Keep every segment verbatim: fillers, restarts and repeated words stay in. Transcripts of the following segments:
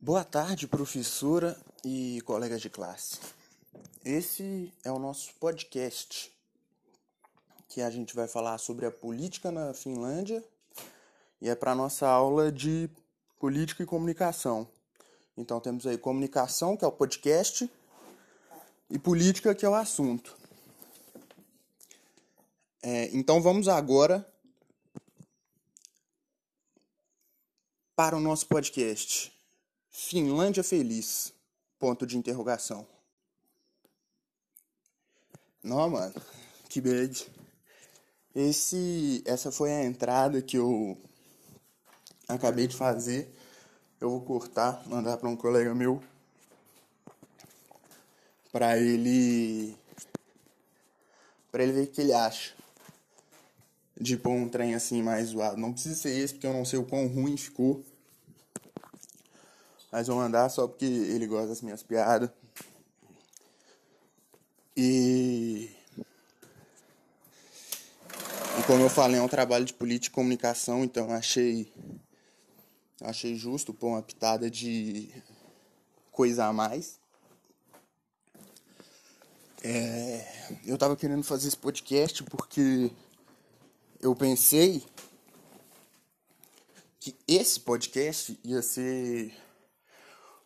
Boa tarde, professora e colegas de classe. Esse é o nosso podcast, que a gente vai falar sobre a política na Finlândia e é para a nossa aula de política e comunicação. Então temos aí comunicação, que é o podcast, e política, que é o assunto. É, então vamos agora para o nosso podcast. Finlândia feliz, ponto de interrogação. Não, mano, que bad. Esse, essa foi a entrada que eu acabei de fazer. Eu vou cortar, mandar para um colega meu, para ele, para ele ver o que ele acha de pôr um trem assim mais zoado. Não precisa ser esse, porque eu não sei o quão ruim ficou. Mas vou mandar só porque ele gosta das minhas piadas. E... e como eu falei, é um trabalho de política e comunicação, então achei, achei justo pôr uma pitada de coisa a mais. É... Eu tava querendo fazer esse podcast porque eu pensei que esse podcast ia ser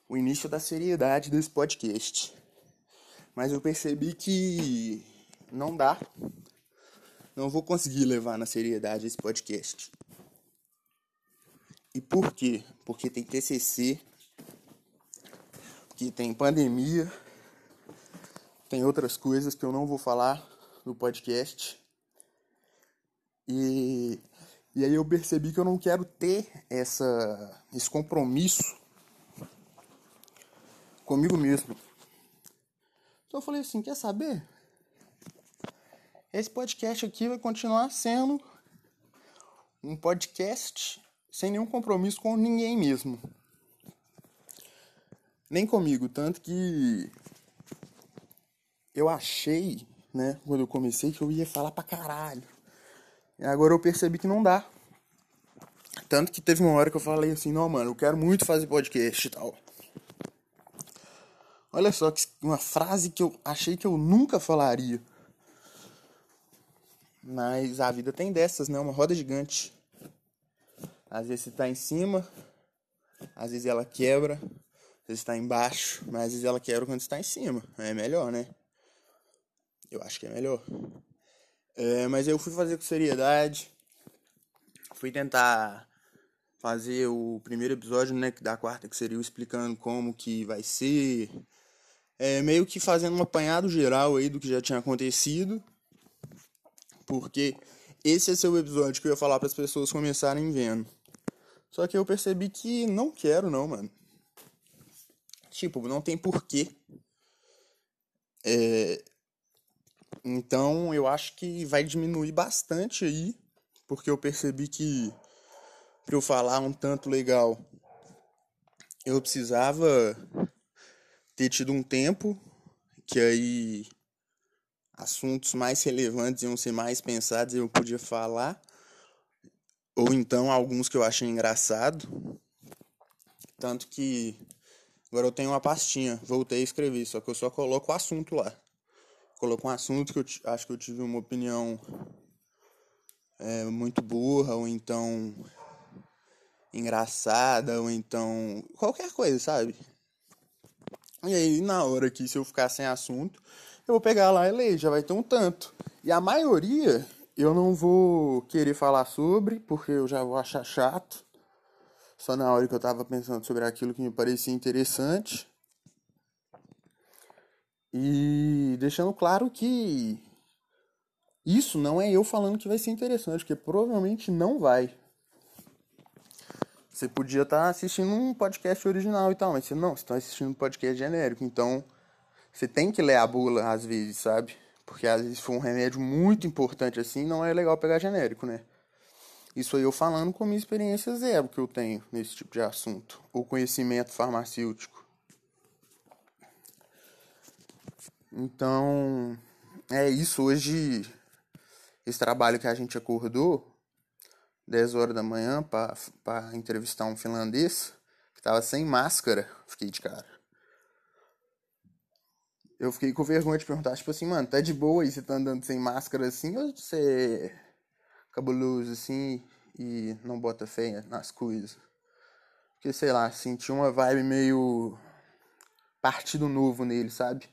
o início da seriedade desse podcast. Mas eu percebi que não dá. Não vou conseguir levar na seriedade esse podcast. E por quê? Porque tem T C C, porque tem pandemia, tem outras coisas que eu não vou falar no podcast. E, e aí eu percebi que eu não quero ter essa, esse compromisso comigo mesmo. Então eu falei assim, quer saber? Esse podcast aqui vai continuar sendo um podcast sem nenhum compromisso com ninguém mesmo. Nem comigo, tanto que eu achei, né, quando eu comecei, que eu ia falar pra caralho. E agora eu percebi que não dá. Tanto que teve uma hora que eu falei assim, não, mano, eu quero muito fazer podcast e tal. Olha só, uma frase que eu achei que eu nunca falaria. Mas a vida tem dessas, né? Uma roda gigante. Às vezes você tá em cima, às vezes ela quebra, às vezes tá embaixo, mas às vezes ela quebra quando você tá em cima. É melhor, né? Eu acho que é melhor. É, mas eu fui fazer com seriedade. Fui tentar fazer o primeiro episódio, né, da quarta, que seria o explicando como que vai ser. É, meio que fazendo um apanhado geral aí do que já tinha acontecido, porque esse é seu episódio que eu ia falar para as pessoas começarem vendo. Só que eu percebi que não quero não, mano. Tipo, não tem porquê. É... Então eu acho que vai diminuir bastante aí, porque eu percebi que para eu falar um tanto legal, eu precisava ter tido um tempo, que aí assuntos mais relevantes iam ser mais pensados e eu podia falar, ou então alguns que eu achei engraçado. Tanto que agora eu tenho uma pastinha, voltei a escrever, só que eu só coloco o assunto lá. Coloco um assunto que eu t- acho que eu tive uma opinião é, muito burra, ou então engraçada, ou então qualquer coisa, sabe? E aí, na hora que, se eu ficar sem assunto, eu vou pegar lá e ler, já vai ter um tanto. E a maioria eu não vou querer falar sobre, porque eu já vou achar chato. Só na hora que eu tava pensando sobre aquilo que me parecia interessante. E deixando claro que isso não é eu falando que vai ser interessante, porque provavelmente não vai. Você podia estar assistindo um podcast original e tal, mas você não, você está assistindo um podcast genérico. Então, você tem que ler a bula às vezes, sabe? Porque às vezes for um remédio muito importante assim, não é legal pegar genérico, né? Isso aí eu falando com a minha experiência zero que eu tenho nesse tipo de assunto. Ou conhecimento farmacêutico. Então, é isso. Hoje, esse trabalho que a gente acordou dez horas da manhã para entrevistar um finlandês, que tava sem máscara. Fiquei de cara. Eu fiquei com vergonha de perguntar, tipo assim, mano, tá de boa aí, você tá andando sem máscara assim, ou você cabuloso assim e não bota fé nas coisas? Porque, sei lá, senti uma vibe meio partido novo nele, sabe?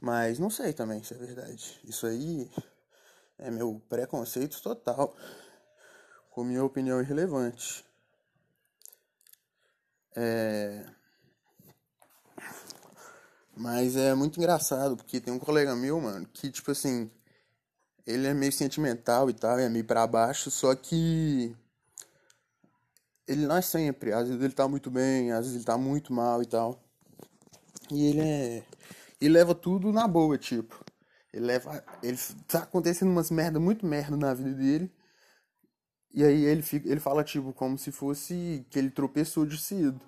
Mas não sei também se é verdade. Isso aí é meu preconceito total, com minha opinião irrelevante. É... Mas é muito engraçado, porque tem um colega meu, mano, que, tipo assim, ele é meio sentimental e tal, é meio pra baixo, só que ele não é sempre. Às vezes ele tá muito bem, às vezes ele tá muito mal e tal. E ele é... Ele leva tudo na boa, tipo. Ele leva... Ele tá acontecendo umas merda, muito merda na vida dele. E aí ele, fica... ele fala, tipo, como se fosse que ele tropeçou de cedo.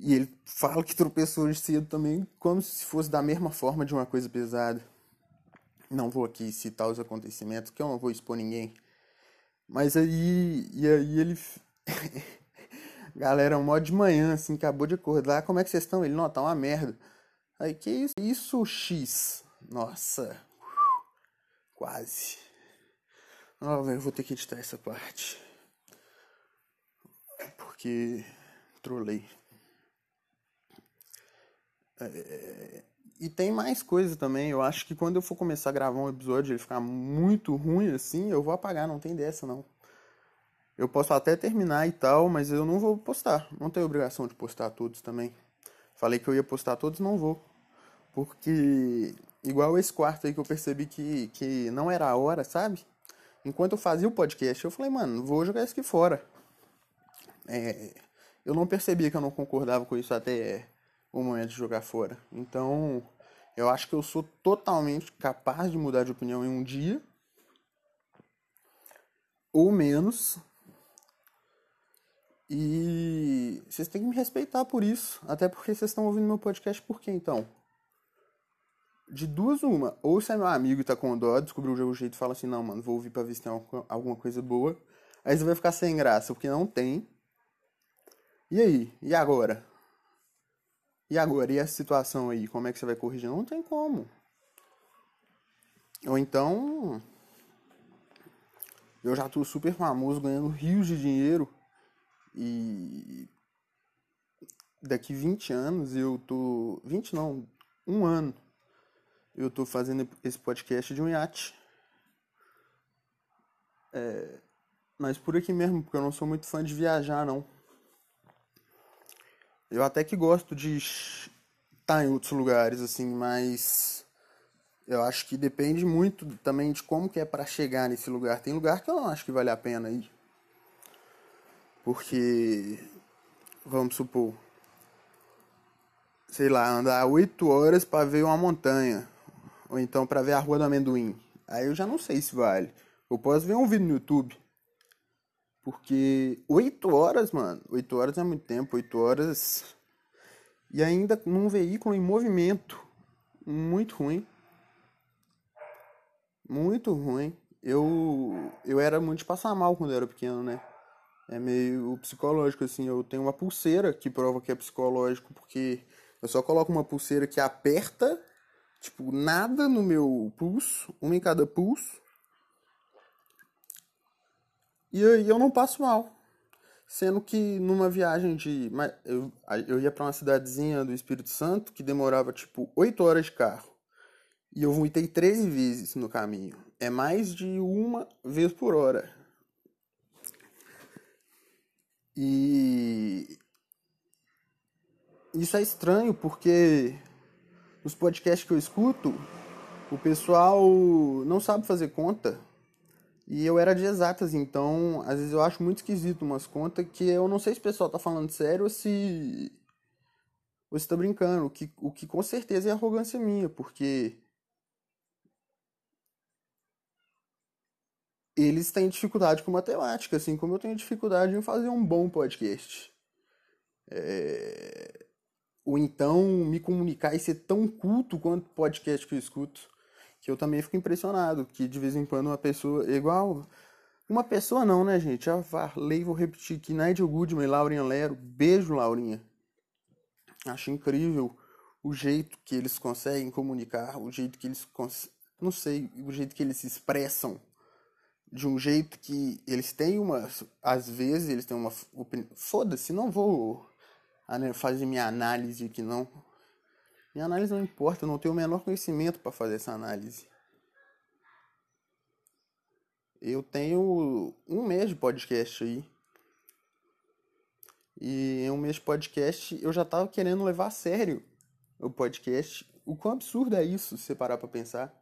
E ele fala que tropeçou de cedo também, como se fosse da mesma forma de uma coisa pesada. Não vou aqui citar os acontecimentos, que eu não vou expor ninguém. Mas aí... E aí ele... Galera, mó de manhã, assim, acabou de acordar. Como é que vocês estão? Ele, não, tá uma merda. Aí, que isso? Isso, X. Nossa. Quase. Ó, velho, eu vou ter que editar essa parte. Porque... Trolei. É... E tem mais coisa também. Eu acho que quando eu for começar a gravar um episódio e ele ficar muito ruim assim, eu vou apagar, não tem dessa não. Eu posso até terminar e tal, mas eu não vou postar. Não tenho obrigação de postar todos também. Falei que eu ia postar todos, não vou. Porque igual esse quarto aí que eu percebi que, que não era a hora, sabe? Enquanto eu fazia o podcast, eu falei, mano, vou jogar isso aqui fora. É... Eu não percebia que eu não concordava com isso até... o momento de jogar fora. Então, eu acho que eu sou totalmente capaz de mudar de opinião em um dia. Ou menos. E vocês têm que me respeitar por isso. Até porque vocês estão ouvindo meu podcast por quê, então? De duas, uma. Ou se é meu amigo e tá com dó, descobriu o jeito e fala assim, não, mano, vou ouvir pra ver se tem alguma coisa boa. Aí você vai ficar sem graça, porque não tem. E aí? E agora? E agora? E essa situação aí? Como é que você vai corrigir? Não tem como. Ou então... Eu já tô super famoso, ganhando rios de dinheiro. E... Daqui vinte anos eu tô... vinte não, um ano. Eu tô fazendo esse podcast de um iate. É... Mas por aqui mesmo, porque eu não sou muito fã de viajar, não. Eu até que gosto de estar em outros lugares, assim, mas eu acho que depende muito também de como que é para chegar nesse lugar. Tem lugar que eu não acho que vale a pena ir. Porque, vamos supor, sei lá, andar oito horas para ver uma montanha, ou então para ver a Rua do Amendoim. Aí eu já não sei se vale. Eu posso ver um vídeo no YouTube. Porque oito horas, mano, oito horas é muito tempo, oito horas, e ainda num veículo em movimento, muito ruim, muito ruim. Eu, eu era muito de passar mal quando eu era pequeno, né, é meio psicológico, assim. Eu tenho uma pulseira que prova que é psicológico, porque eu só coloco uma pulseira que aperta, tipo, nada no meu pulso, uma em cada pulso. E aí eu não passo mal. Sendo que numa viagem de... Eu, eu ia pra uma cidadezinha do Espírito Santo que demorava tipo oito horas de carro. E eu vomitei treze vezes no caminho. É mais de uma vez por hora. E... Isso é estranho porque... Nos podcasts que eu escuto, o pessoal não sabe fazer conta. E eu era de exatas, então, às vezes eu acho muito esquisito umas contas que eu não sei se o pessoal tá falando sério ou se, ou se tá brincando. O que, o que com certeza é arrogância minha, porque eles têm dificuldade com matemática, assim como eu tenho dificuldade em fazer um bom podcast. É... Ou então me comunicar e ser tão culto quanto o podcast que eu escuto. Que eu também fico impressionado, que de vez em quando uma pessoa... Igual Uma pessoa não, né, gente? Já falei, vou repetir aqui, Nigel Goodman e Laurinha Lero. Beijo, Laurinha. Acho incrível o jeito que eles conseguem comunicar, o jeito que eles... Cons... Não sei, o jeito que eles se expressam. De um jeito que eles têm uma... Às vezes eles têm uma... Foda-se, não vou fazer minha análise aqui, não. Minha análise não importa, eu não tenho o menor conhecimento para fazer essa análise. Eu tenho um mês de podcast aí. E em um mês de podcast eu já tava querendo levar a sério o podcast. O quão absurdo é isso, se você parar pra pensar.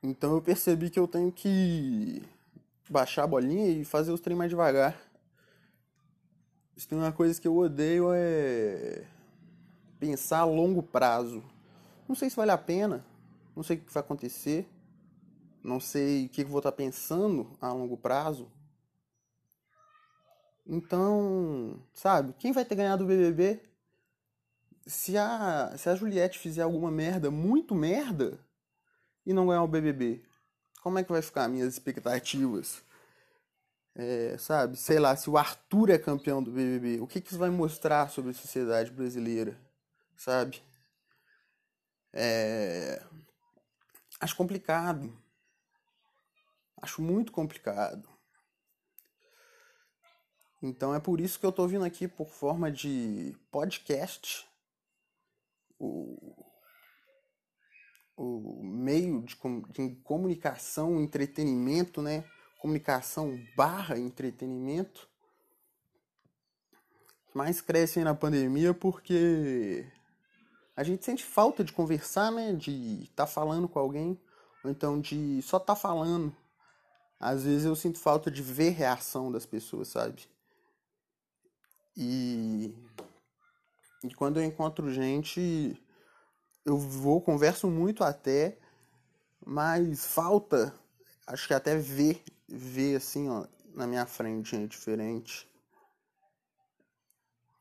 Então eu percebi que eu tenho que baixar a bolinha e fazer os treinos mais devagar. Se tem uma coisa que eu odeio é pensar a longo prazo. Não sei se vale a pena, não sei o que vai acontecer. Não sei o que eu vou estar pensando a longo prazo. Então, sabe, quem vai ter ganhado o B B B? Se a, se a Juliette fizer alguma merda, muito merda, e não ganhar o B B B, como é que vai ficar minhas expectativas? É, sabe, sei lá, se o Arthur é campeão do B B B, o que, que isso vai mostrar sobre a sociedade brasileira? Sabe? É, acho complicado. Acho muito complicado. Então é por isso que eu tô vindo aqui por forma de podcast. O, o meio de, de comunicação, entretenimento, né? Comunicação barra entretenimento. Mas crescem na pandemia porque a gente sente falta de conversar, né? De tá falando com alguém. Ou então de só tá falando. Às vezes eu sinto falta de ver reação das pessoas, sabe? E, e quando eu encontro gente, eu vou, converso muito até, mas falta, acho que até ver, ver assim, ó, na minha frente gente diferente.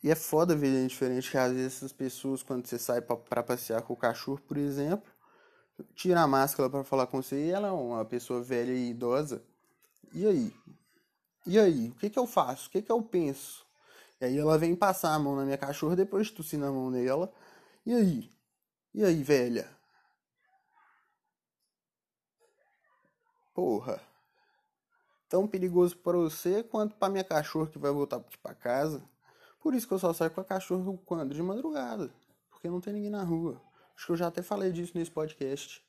E é foda ver gente diferente, que às vezes essas pessoas, quando você sai pra, pra passear com o cachorro, por exemplo, tira a máscara pra falar com você e ela é uma pessoa velha e idosa. E aí? E aí? O que que eu faço? O que que eu penso? E aí ela vem passar a mão na minha cachorra depois de tossir na mão dela. E aí? E aí, velha? Porra. Tão perigoso pra você quanto pra minha cachorra que vai voltar aqui pra casa. Por isso que eu só saio com a cachorra quando? De madrugada. Porque não tem ninguém na rua. Acho que eu já até falei disso nesse podcast.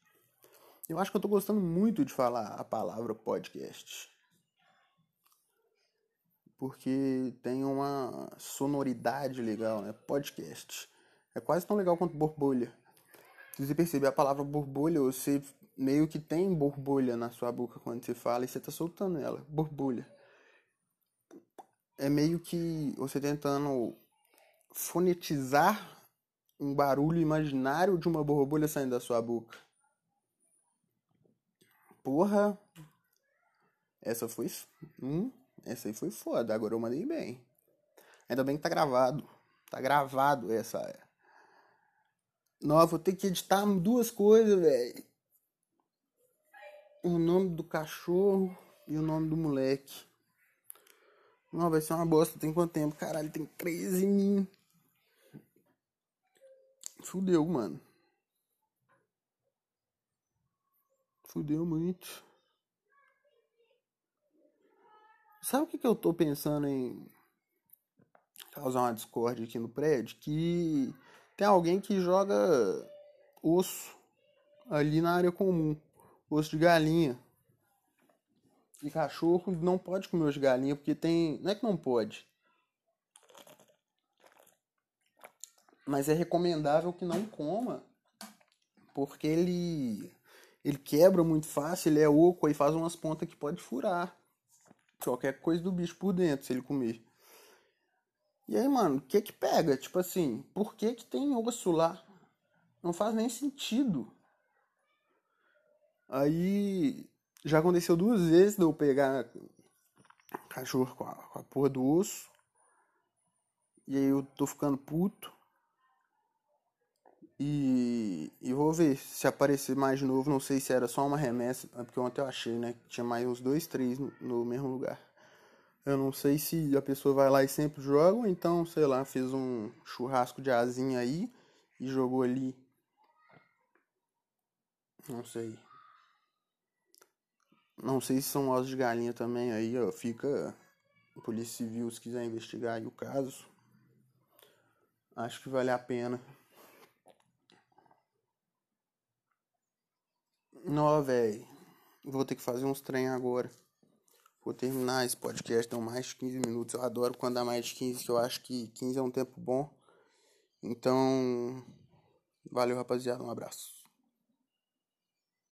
Eu acho que eu tô gostando muito de falar a palavra podcast. Porque tem uma sonoridade legal, né? Podcast. É quase tão legal quanto borbolha. Se você perceber a palavra borbolha, você meio que tem borbolha na sua boca quando você fala e você tá soltando ela. Borbolha. É meio que você tentando fonetizar um barulho imaginário de uma borbolha saindo da sua boca. Porra. Essa foi... Hum, essa aí foi foda. Agora eu mandei bem. Ainda bem que tá gravado. Tá gravado essa. Nossa, vou ter que editar duas coisas, velho. O nome do cachorro e o nome do moleque. Não, vai ser uma bosta. Tem quanto tempo? Caralho, tem treze mil. Fudeu, mano. Fudeu muito. Sabe o que, que eu tô pensando em causar uma discórdia aqui no prédio? Que tem alguém que joga osso ali na área comum. Osso de galinha. E cachorro não pode comer osso de galinha porque tem... Não é que não pode. Mas é recomendável que não coma, porque ele, ele quebra muito fácil, ele é oco e faz umas pontas que pode furar qualquer coisa do bicho por dentro, se ele comer. E aí, mano, o que que pega? Tipo assim, por que que tem osso lá? Não faz nem sentido. Aí, já aconteceu duas vezes de eu pegar cachorro com a, com a porra do osso, e aí eu tô ficando puto. E, e vou ver se aparecer mais de novo. Não sei se era só uma remessa, porque ontem eu achei, né, que tinha mais uns dois, três no, no mesmo lugar. Eu não sei se a pessoa vai lá e sempre joga, ou então, sei lá, fez um churrasco de asinha aí e jogou ali. Não sei. Não sei se são ossos de galinha também aí, ó. Fica a Polícia Civil, se quiser investigar aí o caso. Acho que vale a pena. Não, velho. Vou ter que fazer uns trem agora. Vou terminar esse podcast, dão mais de quinze minutos. Eu adoro quando dá mais de quinze, que eu acho que quinze é um tempo bom. Então, valeu, rapaziada. Um abraço.